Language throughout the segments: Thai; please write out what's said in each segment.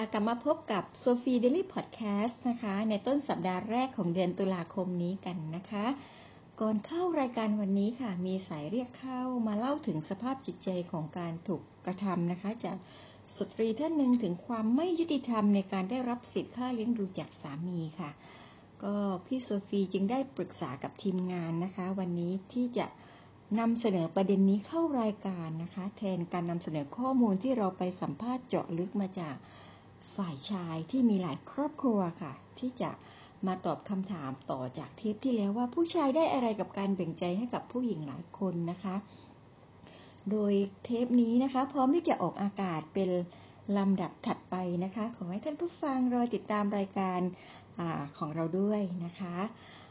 ค่ะกลับมาพบกับโซฟีเดลี่พอดแคสต์นะคะในต้นสัปดาห์แรกของเดือนตุลาคมนี้กันนะคะก่อนเข้ารายการวันนี้ค่ะมีสายเรียกเข้ามาเล่าถึงสภาพจิตใจของการถูกกระทำนะคะจากสตรีท่านหนึ่งถึงความไม่ยุติธรรมในการได้รับสิทธิ์ค่าเลี้ยงดูจากสามีค่ะก็พี่โซฟีจึงได้ปรึกษากับทีมงานนะคะวันนี้ที่จะนำเสนอประเด็นนี้เข้ารายการนะคะแทนการนำเสนอข้อมูลที่เราไปสัมภาษณ์เจาะลึกมาจากฝ่ายชายที่มีหลายครอบครัวค่ะที่จะมาตอบคำถามต่อจากเทปที่แล้วว่าผู้ชายได้อะไรกับการแบ่งใจให้กับผู้หญิงหลายคนนะคะโดยเทปนี้นะคะพร้อมที่จะออกอากาศเป็นลำดับถัดไปนะคะขอให้ท่านผู้ฟังรอติดตามรายการของเราด้วยนะคะ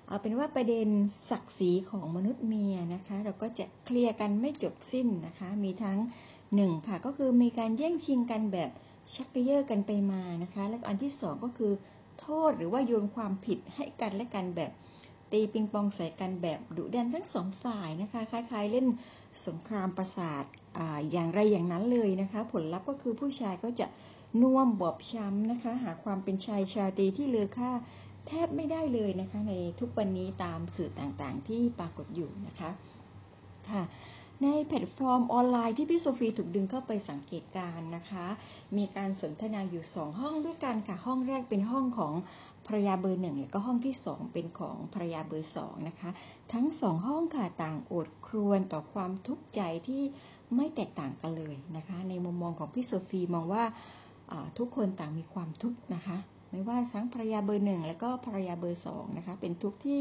เอาเป็นว่าประเด็นศักดิ์ศรีของมนุษย์เมียนะคะเราก็จะเคลียร์กันไม่จบสิ้นนะคะมีทั้ง1ค่ะก็คือมีการแย่งชิงกันแบบชักกระเยาะกันไปมานะคะและอันที่2ก็คือโทษหรือว่าโยนความผิดให้กันและกันแบบตีปิงปองใส่กันแบบดุดันทั้ง2ฝ่ายนะคะคล้ายๆเล่นสงครามประสาทอย่างไรอย่างนั้นเลยนะคะผลลัพธ์ก็คือผู้ชายก็จะน่วมบอบช้ำนะคะหาความเป็นชายชาตรีที่เหลือค่าแทบไม่ได้เลยนะคะในทุกวันนี้ตามสื่อต่างๆที่ปรากฏอยู่นะคะค่ะในแพลตฟอร์มออนไลน์ที่พี่โซฟีถูกดึงเข้าไปสังเกตการณ์นะคะมีการสนทนาอยู่2ห้องด้วยกันค่ะห้องแรกเป็นห้องของภรรยาเบอร์1และก็ห้องที่2เป็นของภรรยาเบอร์2นะคะทั้ง2ห้องค่ะต่างโอดครวญต่อความทุกข์ใจที่ไม่แตกต่างกันเลยนะคะในมุมมองของพี่โซฟีมองว่าทุกคนต่างมีความทุกข์นะคะไม่ว่าทั้งภรรยาเบอร์1และก็ภรรยาเบอร์2นะคะเป็นทุกข์ที่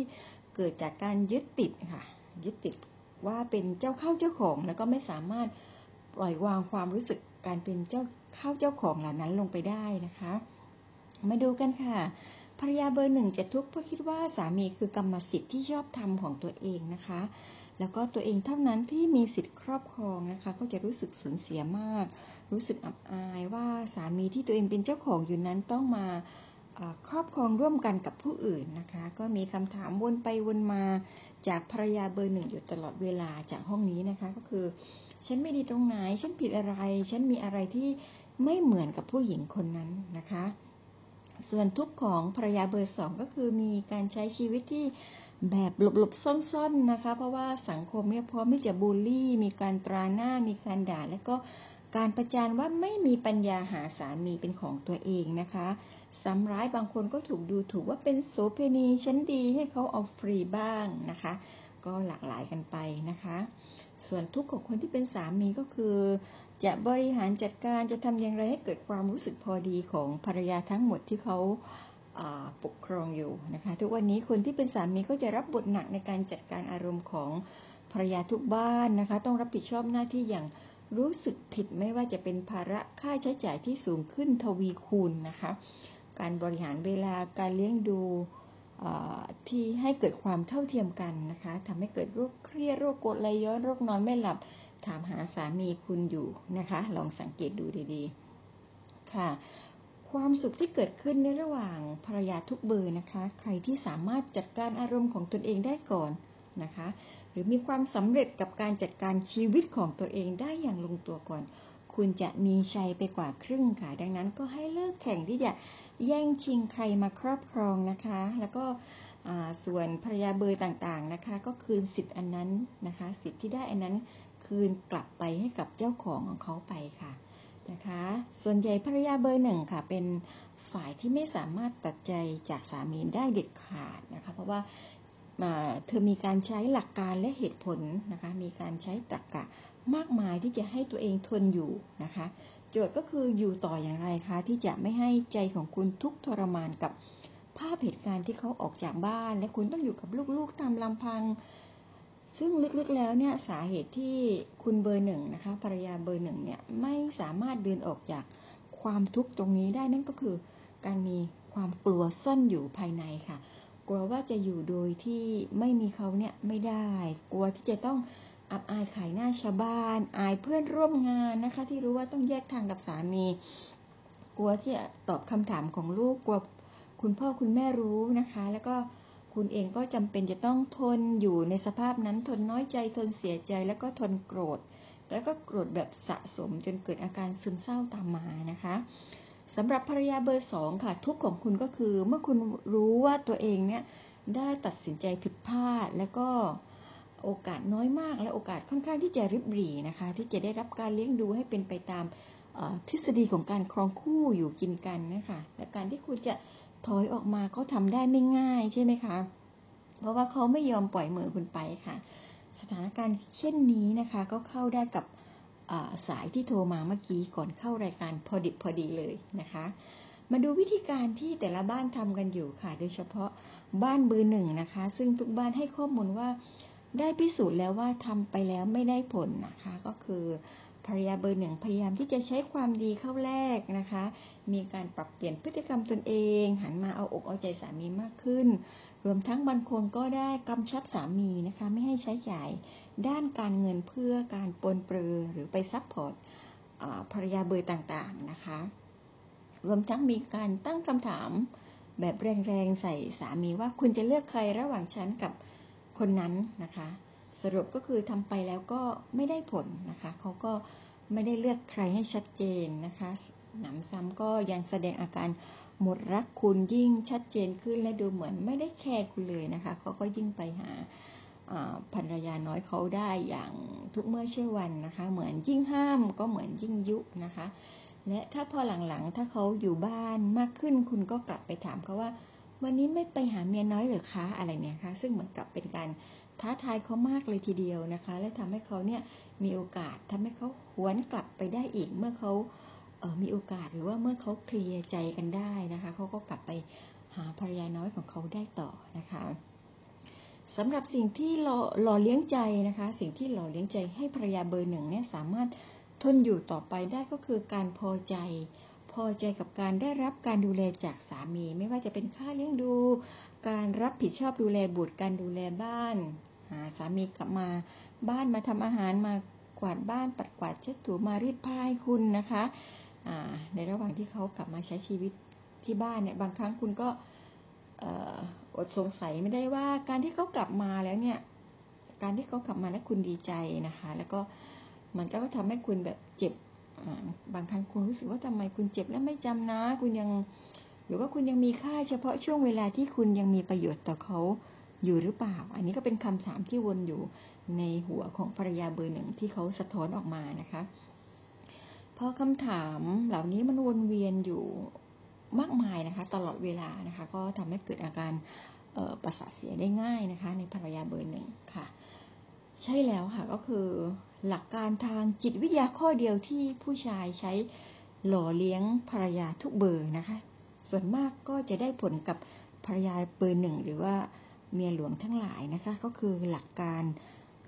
เกิดจากการยึดติดค่ะยึดติดว่าเป็นเจ้าเข้าเจ้าของแล้วก็ไม่สามารถปล่อยวางความรู้สึกการเป็นเจ้าเข้าเจ้าของเหล่านั้นลงไปได้นะคะมาดูกันค่ะภรรยาเบอร์1จะทุกข์เพราะคิดว่าสามีคือกรรมสิทธิ์ที่ชอบธรรมของตัวเองนะคะแล้วก็ตัวเองเท่านั้นที่มีสิทธิ์ครอบครองนะคะเขาจะรู้สึกสูญเสียมากรู้สึกอับอายว่าสามีที่ตัวเองเป็นเจ้าของอยู่นั้นต้องมาครอบครองร่วมกันกับผู้อื่นนะคะก็มีคำถามวนไปวนมาจากภรรยาเบอร์1อยู่ตลอดเวลาจากห้องนี้นะคะก็คือฉันไม่ดีตรงไหนฉันผิดอะไรฉันมีอะไรที่ไม่เหมือนกับผู้หญิงคนนั้นนะคะส่วนทุกข์ของภรรยาเบอร์2ก็คือมีการใช้ชีวิตที่แบบหลบๆซ่อนๆนะคะเพราะว่าสังคมเนี่ยพร้อมที่จะบูลลี่มีการตราหน้ามีการด่าและก็การประจานว่าไม่มีปัญญาหาสามีเป็นของตัวเองนะคะซ้ำร้ายบางคนก็ถูกดูถูกว่าเป็นโสเภณีชั้นดีให้เขาเอาฟรีบ้างนะคะก็หลากหลายกันไปนะคะส่วนทุกข์ของคนที่เป็นสามีก็คือจะบริหารจัดการจะทำอย่างไรให้เกิดความรู้สึกพอดีของภรรยาทั้งหมดที่เขาปกครองอยู่นะคะทุกวันนี้คนที่เป็นสามีก็จะรับบทหนักในการจัดการอารมณ์ของภรรยาทุกบ้านนะคะต้องรับผิดชอบหน้าที่อย่างรู้สึกผิดไม่ว่าจะเป็นภาระค่าใช้จ่ายที่สูงขึ้นทวีคูณนะคะการบริหารเวลาการเลี้ยงดูที่ให้เกิดความเท่าเทียมกันนะคะทำให้เกิดโรคเครียดโรคกรดไหลย้อนโรคนอนไม่หลับถามหาสามีคุณอยู่นะคะลองสังเกตดูดีๆค่ะความสุขที่เกิดขึ้นในระหว่างภรรยาทุกเบอร์นะคะใครที่สามารถจัดการอารมณ์ของตนเองได้ก่อนนะคะหรือมีความสำเร็จกับการจัดการชีวิตของตัวเองได้อย่างลงตัวก่อนคุณจะมีชัยไปกว่าครึ่งค่ะดังนั้นก็ให้เลิกแข่งที่จะแย่งชิงใครมาครอบครองนะคะแล้วก็ส่วนภรรยาเบอร์ต่างๆนะคะก็คืนสิทธิ์อันนั้นนะคะสิทธิ์ที่ได้อันนั้นคืนกลับไปให้กับเจ้าของเขาไปค่ะนะคะส่วนใหญ่ภรรยาเบอร์1ค่ะเป็นฝ่ายที่ไม่สามารถตัดใจจากสามีได้เด็ดขาดนะคะเพราะว่าเธอมีการใช้หลักการและเหตุผลนะคะมีการใช้ตรรกะมากมายที่จะให้ตัวเองทนอยู่นะคะโจทย์ก็คืออยู่ต่ออย่างไรคะที่จะไม่ให้ใจของคุณทุกข์ทรมานกับภาพเหตุการณ์ที่เขาออกจากบ้านและคุณต้องอยู่กับลูกๆตามลำพังซึ่งลึกๆแล้วเนี่ยสาเหตุที่คุณเบอร์1นะคะภรรยาเบอร์1เนี่ยไม่สามารถเดินออกจากความทุกข์ตรงนี้ได้นั่นก็คือการมีความกลัวซ่อนอยู่ภายในค่ะกลัวว่าจะอยู่โดยที่ไม่มีเขาเนี่ยไม่ได้กลัวที่จะต้องอับอายขายหน้าชาวบ้านอายเพื่อนร่วมงานนะคะที่รู้ว่าต้องแยกทางกับสามีกลัวที่จะตอบคำถามของลูกกลัวคุณพ่อคุณแม่รู้นะคะแล้วก็คุณเองก็จำเป็นจะต้องทนอยู่ในสภาพนั้นทนน้อยใจทนเสียใจแล้วก็ทนโกรธแล้วก็โกรธแบบสะสมจนเกิดอาการซึมเศร้าตามมานะคะ สำหรับภรรยาเบอร์2ค่ะทุกข์ของคุณก็คือเมื่อคุณรู้ว่าตัวเองเนี่ยได้ตัดสินใจผิดพลาดแล้วก็โอกาสน้อยมากและโอกาสค่อนข้างที่จะริบหรี่นะคะที่จะได้รับการเลี้ยงดูให้เป็นไปตามทฤษฎีของการครองคู่อยู่กินกันนะคะและการที่คุณจะถอยออกมาเขาทำได้ไม่ง่ายใช่ไหมคะเพราะว่าเขาไม่ยอมปล่อยมือคุณไปค่ะสถานการณ์เช่นนี้นะคะก็เข้าได้กับสายที่โทรมาเมื่อกี้ก่อนเข้ารายการพอดิบพอดีเลยนะคะมาดูวิธีการที่แต่ละบ้านทำกันอยู่ค่ะโดยเฉพาะบ้านเบอร์1นะคะซึ่งทุกบ้านให้ข้อมูลว่าได้พิสูจน์แล้วว่าทำไปแล้วไม่ได้ผลนะคะก็คือภรรยาเบอร์1พยายามที่จะใช้ความดีเข้าแลกนะคะมีการปรับเปลี่ยนพฤติกรรมตนเองหันมาเอาอกเอาใจสามีมากขึ้นรวมทั้งบางคนก็ได้กำชับสามีนะคะไม่ให้ใช้จ่ายด้านการเงินเพื่อการปนเปื้อหรือไปซัพพอร์ตภรรยาเบอร์ต่างๆนะคะรวมทั้งมีการตั้งคำถามแบบแรงๆใส่สามีว่าคุณจะเลือกใครระหว่างฉันกับคนนั้นนะคะสรุปก็คือทำไปแล้วก็ไม่ได้ผลนะคะเขาก็ไม่ได้เลือกใครให้ชัดเจนนะคะหนำซ้ำก็ยังแสดงอาการหมดรักคุณยิ่งชัดเจนขึ้นและดูเหมือนไม่ได้แคร์คุณเลยนะคะเขาก็ยิ่งไปหาภรรยาน้อยเขาได้อย่างทุกเมื่อเช้าวันนะคะเหมือนยิ่งห้ามก็เหมือนยิ่งยุนะคะและถ้าพอหลังๆถ้าเขาอยู่บ้านมากขึ้นคุณก็กลับไปถามเขาว่าวันนี้ไม่ไปหาเมียน้อยหรือคะอะไรเนี่ยคะซึ่งเหมือนกับเป็นการท้าทายเขามากเลยทีเดียวนะคะและทำให้เขาเนี่ยมีโอกาสทำให้เขาหวนกลับไปได้อีกเมื่อเขามีโอกาสหรือว่าเมื่อเขาเคลียร์ใจกันได้นะคะเขาก็กลับไปหาภรรยาน้อยของเขาได้ต่อนะคะสำหรับสิ่งที่หล่อเลี้ยงใจนะคะสิ่งที่หล่อเลี้ยงใจให้ภรรยาเบอร์1เนี่ยสามารถทนอยู่ต่อไปได้ก็คือการพอใจกับการได้รับการดูแลจากสามีไม่ว่าจะเป็นค่าเลี้ยงดูการรับผิดชอบดูแลบุตรการดูแลบ้านสามีกลับมาบ้านมาทำอาหารมากวาดบ้านปัดกวาดเช็ดถูมารีดผ้าให้คุณนะคะในระหว่างที่เขากลับมาใช้ชีวิตที่บ้านเนี่ยบางครั้งคุณก็อดสงสัยไม่ได้ว่าการที่เขากลับมาแล้วเนี่ยการที่เขากลับมาแล้วคุณดีใจนะคะแล้วก็มันก็ทำให้คุณแบบเจ็บบางครั้งคุณรู้สึกว่าทำไมคุณเจ็บและไม่จำนะคุณยังหรือว่าคุณยังมีค่าเฉพาะช่วงเวลาที่คุณยังมีประโยชน์ต่อเขาอยู่หรือเปล่าอันนี้ก็เป็นคำถามที่วนอยู่ในหัวของภรรยาเบอร์1ที่เขาสะท้อนออกมานะคะพอคำถามเหล่านี้มันวนเวียนอยู่มากมายนะคะตลอดเวลานะคะก็ทำให้เกิดอาการประสาทเสียได้ง่ายนะคะในภรรยาเบอร์1ค่ะใช่แล้วค่ะก็คือหลักการทางจิตวิทยาข้อเดียวที่ผู้ชายใช้หล่อเลี้ยงภรรยาทุกเบอร์นะคะส่วนมากก็จะได้ผลกับภรรยาเบอร์1หรือว่าเมียหลวงทั้งหลายนะคะก็คือหลักการ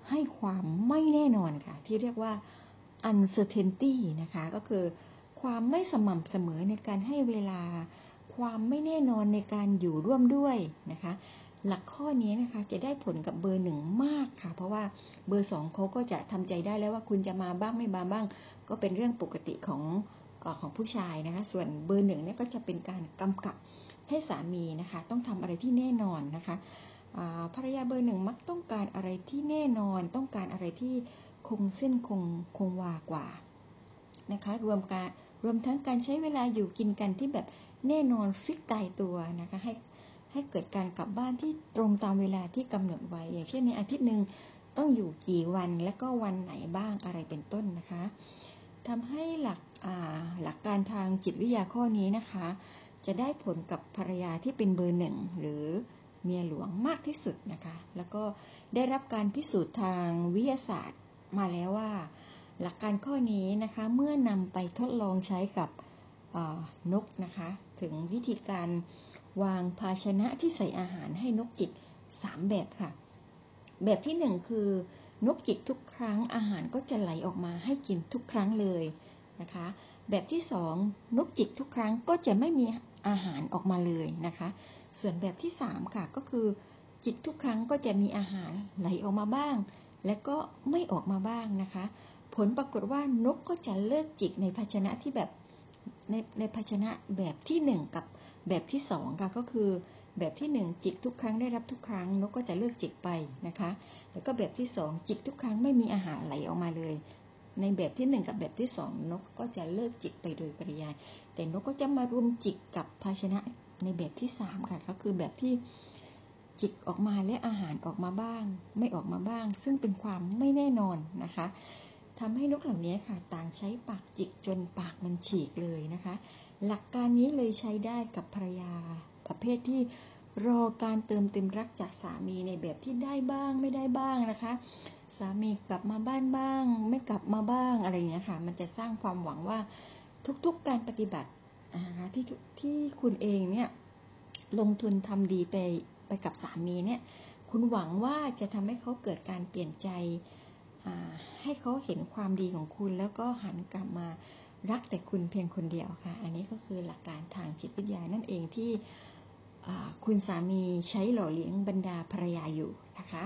ให้ความไม่แน่นอนค่ะที่เรียกว่า uncertainty นะคะก็คือความไม่สม่ำเสมอในการให้เวลาความไม่แน่นอนในการอยู่ร่วมด้วยนะคะหลักข้อนี้นะคะจะได้ผลกับเบอร์1มากค่ะเพราะว่าเบอร์2เขาก็จะทำใจได้แล้วว่าคุณจะมาบ้างไม่มาบ้างก็เป็นเรื่องปกติของผู้ชายนะคะส่วนเบอร์1เนี่ยก็จะเป็นการกำกับให้สามีนะคะต้องทำอะไรที่แน่นอนนะคะภรรยาเบอร์1มักต้องการอะไรที่แน่นอนต้องการอะไรที่คงเส้นคงวากว่านะคะรวมทั้งการใช้เวลาอยู่กินกันที่แบบแน่นอนฟิกตายตัวนะคะให้เกิดการกลับบ้านที่ตรงตามเวลาที่กำหนดไว้อย่างเช่นในอาทิตย์หนึ่งต้องอยู่กี่วันและก็วันไหนบ้างอะไรเป็นต้นนะคะทำให้หลักการทางจิตวิทยาข้อนี้นะคะจะได้ผลกับภรรยาที่เป็นเบอร์1หรือเมียหลวงมากที่สุดนะคะแล้วก็ได้รับการพิสูจน์ทางวิทยาศาสตร์มาแล้วว่าหลักการข้อนี้นะคะเมื่อนำไปทดลองใช้กับนกนะคะถึงวิธีการวางภาชนะที่ใส่อาหารให้นกจิก3แบบค่ะแบบที่1คือนกจิกทุกครั้งอาหารก็จะไหลออกมาให้กินทุกครั้งเลยนะคะแบบที่2นกจิกทุกครั้งก็จะไม่มีอาหารออกมาเลยนะคะส่วนแบบที่3ค่ะก็คือจิกทุกครั้งก็จะมีอาหารไหลออกมาบ้างและก็ไม่ออกมาบ้างนะคะผลปรากฏว่านกก็จะเลิกจิกในภาชนะที่แบบในภาชนะแบบที่1กับแบบที่2ค่ะก็คือแบบที่1จิกทุกครั้งได้รับทุกครั้งนกก็จะเลิกจิกไปนะคะแล้วก็แบบที่2จิกทุกครั้งไม่มีอาหารไหลออกมาเลย ในแบบที่1กับแบบที่2นกก็จะเลิกจิกไปโดยปริยายแต่นกก็จะมารุมจิกกับภาชนะในแบบที่3ค่ะก็คือแบบที่จิกออกมาและอาหารออกมาบ้างไม่ออกมาบ้างซึ่งเป็นความไม่แน่นอนนะคะทำให้นกเหล่านี้ค่ะต่างใช้ปากจิกจนปากมันฉีกเลยนะคะหลักการนี้เลยใช้ได้กับภรรยาประเภทที่รอการเติมเต็มรักจากสามีในแบบที่ได้บ้างไม่ได้บ้างนะคะสามีกลับมาบ้านบ้างไม่กลับมาบ้างอะไรอย่างเงี้ยค่ะมันจะสร้างความหวังว่าทุกๆการปฏิบัตินะคะที่คุณเองเนี่ยลงทุนทำดีไปกับสามีเนี่ยคุณหวังว่าจะทำให้เขาเกิดการเปลี่ยนใจให้เขาเห็นความดีของคุณแล้วก็หันกลับมารักแต่คุณเพียงคนเดียวค่ะอันนี้ก็คือหลักการทางจิตวิทยานั่นเองที่คุณสามีใช้หล่อเลี้ยงบรรดาภรรยาอยู่นะคะ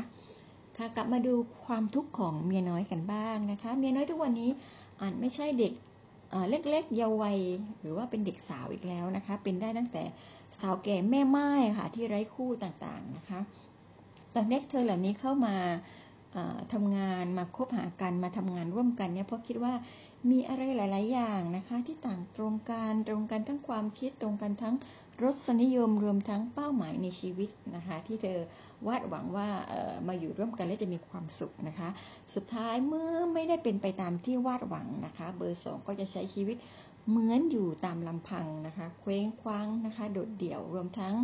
ค่ะกลับมาดูความทุกข์ของเมียน้อยกันบ้างนะคะเมียน้อยทุกวันนี้อาจไม่ใช่เด็กเล็กๆเยาว์วัยหรือว่าเป็นเด็กสาวอีกแล้วนะคะเป็นได้ตั้งแต่สาวแก่แม่ไม้ค่ะที่ไร้คู่ต่างๆนะคะตอนแรกเธอเหล่านี้เข้ามาทำงานมาคบหากันมาทำงานร่วมกันเนี่ยเพราะคิดว่ามีอะไรหลายๆอย่างนะคะที่ต่างตรงกันทั้งความคิดตรงกันทั้งรสนิยมรวมทั้งเป้าหมายในชีวิตนะคะที่เธอวาดหวังว่ามาอยู่ร่วมกันแล้วจะมีความสุขนะคะสุดท้ายเมื่อไม่ได้เป็นไปตามที่วาดหวังนะคะเบอร์2ก็จะใช้ชีวิตเหมือนอยู่ตามลำพังนะคะเคว้งคว้างนะคะโดดเดี่ยวรวมทั้ง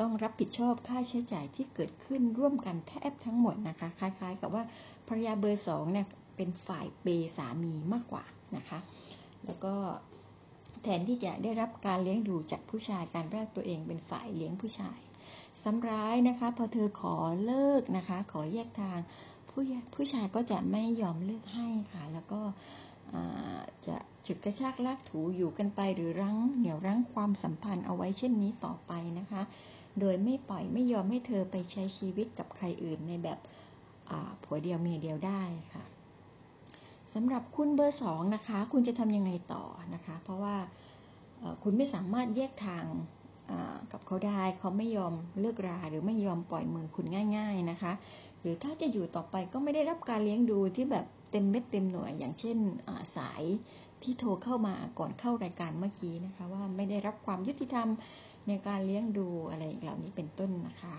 ต้องรับผิดชอบค่าใช้จ่ายที่เกิดขึ้นร่วมกันแทบทั้งหมดนะคะคล้ายๆกับว่าภรรยาเบอร์2เนี่ยเป็นฝ่ายเปย์สามีมากกว่านะคะแล้วก็แทนที่จะได้รับการเลี้ยงดูจากผู้ชายการแรกตัวเองเป็นฝ่ายเลี้ยงผู้ชายซ้ำร้ายนะคะพอเธอขอเลิกนะคะขอแยกทางผู้ชายก็จะไม่ยอมเลิกให้ค่ะแล้วก็จะฉุดกระชากลากถูอยู่กันไปหรือรั้งเหนี่ยวรั้งความสัมพันธ์เอาไว้เช่นนี้ต่อไปนะคะโดยไม่ปล่อยไม่ยอมให้เธอไปใช้ชีวิตกับใครอื่นในแบบผัวเดียวเมียเดียวได้ค่ะสำหรับคุณเบอร์2นะคะคุณจะทำยังไงต่อนะคะเพราะว่าคุณไม่สามารถแยกทางกับเขาได้เขาไม่ยอมเลิกราหรือไม่ยอมปล่อยมือคุณง่ายๆนะคะหรือถ้าจะอยู่ต่อไปก็ไม่ได้รับการเลี้ยงดูที่แบบเต็มเม็ดเต็มหน่วยอย่างเช่นสายที่โทรเข้ามาก่อนเข้ารายการเมื่อกี้นะคะว่าไม่ได้รับความยุติธรรมในการเลี้ยงดูอะไรเหล่านี้เป็นต้นนะคะ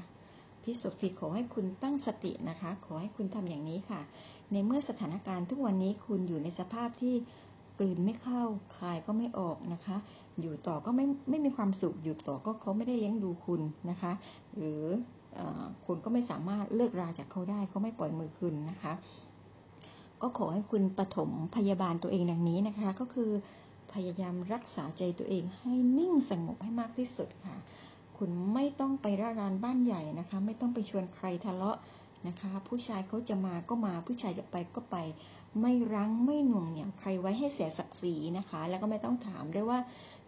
พี่โซฟีขอให้คุณตั้งสตินะคะขอให้คุณทำอย่างนี้ค่ะในเมื่อสถานการณ์ทุกวันนี้คุณอยู่ในสภาพที่กลืนไม่เข้าคายก็ไม่ออกนะคะอยู่ต่อก็ไม่มีความสุขอยู่ต่อก็เขาไม่ได้เลี้ยงดูคุณนะคะหรือคุณก็ไม่สามารถเลิกราจากเขาได้เขาไม่ปล่อยมือคุณนะคะก็ขอให้คุณปฐมพยาบาลตัวเองดังนี้นะคะก็คือพยายามรักษาใจตัวเองให้นิ่งสงบให้มากที่สุดค่ะคุณไม่ต้องไปร่ารานบ้านใหญ่นะคะไม่ต้องไปชวนใครทะเลาะนะคะผู้ชายเขาจะมาก็มาผู้ชายจะไปก็ไปไม่รั้งไม่หน่วงเหนี่ยวใครไว้ให้เสียศักดิ์ศรีนะคะแล้วก็ไม่ต้องถามด้วยว่า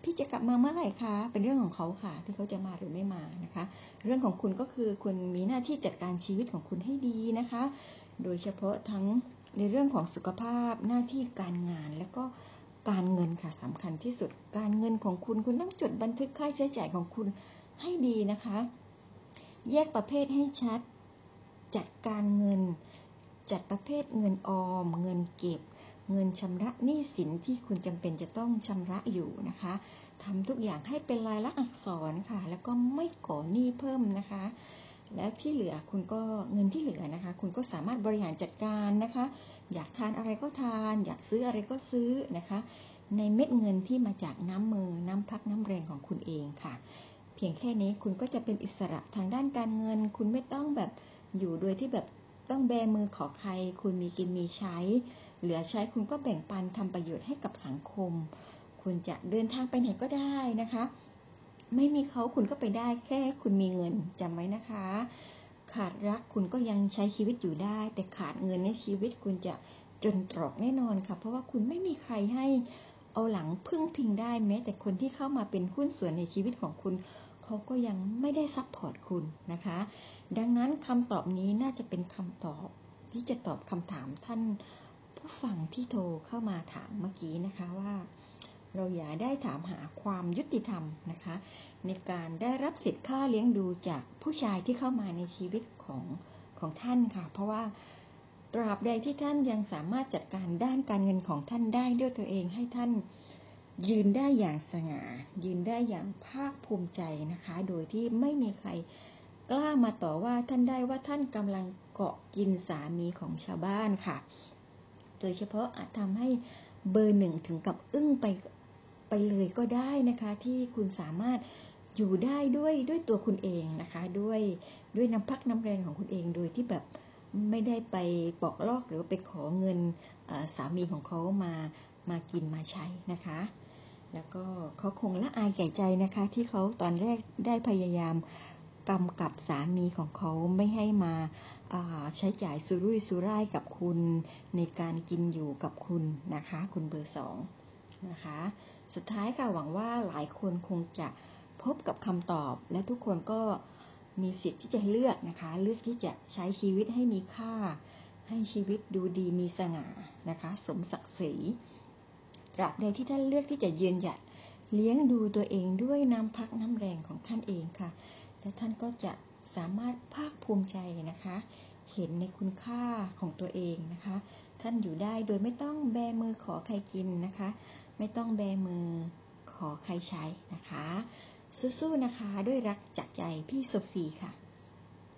พี่จะกลับมาเมื่อไหร่คะเป็นเรื่องของเขาค่ะที่เขาจะมาหรือไม่มานะคะเรื่องของคุณก็คือคุณมีหน้าที่จัดการชีวิตของคุณให้ดีนะคะโดยเฉพาะทั้งในเรื่องของสุขภาพหน้าที่การงานแล้วก็การเงินค่ะสำคัญที่สุดการเงินของคุณคุณต้องจดบันทึกค่าใช้จ่ายของคุณให้ดีนะคะแยกประเภทให้ชัดจัดการเงินจัดประเภทเงินออมเงินเก็บเงินชำระหนี้สินที่คุณจำเป็นจะต้องชำระอยู่นะคะทำทุกอย่างให้เป็นลายลักษณ์อักษรค่ะแล้วก็ไม่ก่อหนี้เพิ่มนะคะแล้วที่เหลือคุณก็เงินที่เหลือนะคะคุณก็สามารถบริหารจัดการนะคะอยากทานอะไรก็ทานอยากซื้ออะไรก็ซื้อนะคะในเม็ดเงินที่มาจากน้ำมือน้ำพักน้ำแรงของคุณเองค่ะเพียงแค่นี้คุณก็จะเป็นอิสระทางด้านการเงินคุณไม่ต้องแบบอยู่โดยที่แบบต้องแบมือขอใครคุณมีกินมีใช้เหลือใช้คุณก็แบ่งปันทำประโยชน์ให้กับสังคมคุณจะเดินทางไปไหนก็ได้นะคะไม่มีเขาคุณก็ไปได้แค่คุณมีเงินจำไว้นะคะขาดรักคุณก็ยังใช้ชีวิตอยู่ได้แต่ขาดเงินในชีวิตคุณจะจนตรอกแน่นอนค่ะเพราะว่าคุณไม่มีใครให้เอาหลังพึ่งพิงได้แม้แต่คนที่เข้ามาเป็นหุ้นส่วนในชีวิตของคุณเขาก็ยังไม่ได้ซัพพอร์ตคุณนะคะดังนั้นคำตอบนี้น่าจะเป็นคำตอบที่จะตอบคำถามท่านผู้ฟังที่โทรเข้ามาถามเมื่อกี้นะคะว่าเราอย่าได้ถามหาความยุติธรรมนะคะในการได้รับสิทธิ์ค่าเลี้ยงดูจากผู้ชายที่เข้ามาในชีวิตของท่านค่ะเพราะว่า ตราบใดที่ท่านยังสามารถจัดการด้านการเงินของท่านได้ด้วยตัวเองให้ท่านยืนได้อย่างสง่ายืนได้อย่างภาคภูมิใจนะคะโดยที่ไม่มีใครกล้ามาต่อว่าท่านได้ว่าท่านกำลังเกาะกินสามีของชาวบ้านค่ะโดยเฉพาะอาจทำให้เบอร์หนึ่งถึงกับอึ้งไปเลยก็ได้นะคะที่คุณสามารถอยู่ได้ด้วยตัวคุณเองนะคะด้วยน้ำพักน้ำแรงของคุณเองโดยที่แบบไม่ได้ไปปอกลอกหรือไปขอเงินสามีของเขามากินมาใช้นะคะแล้วก็เขาคงละอายแก่ใจนะคะที่เขาตอนแรกได้พยายามกำกับสามีของเขาไม่ให้มาใช้จ่ายสุรุ่ยสุร่ายกับคุณในการกินอยู่กับคุณนะคะคุณเบอร์สองนะคะสุดท้ายค่ะหวังว่าหลายคนคงจะพบกับคำตอบและทุกคนก็มีสิทธิ์ที่จะเลือกนะคะเลือกที่จะใช้ชีวิตให้มีค่าให้ชีวิตดูดีมีสง่านะคะสมศักดิ์ศรีตราบใดที่ท่านเลือกที่จะยืนหยัดเลี้ยงดูตัวเองด้วยน้ำพักน้ำแรงของท่านเองค่ะและท่านก็จะสามารถภาคภูมิใจนะคะเห็นในคุณค่าของตัวเองนะคะท่านอยู่ได้โดยไม่ต้องแบมือขอใครกินนะคะไม่ต้องแบมือขอใครใช้นะคะสู้ๆนะคะด้วยรักจากใจพี่โซฟีค่ะ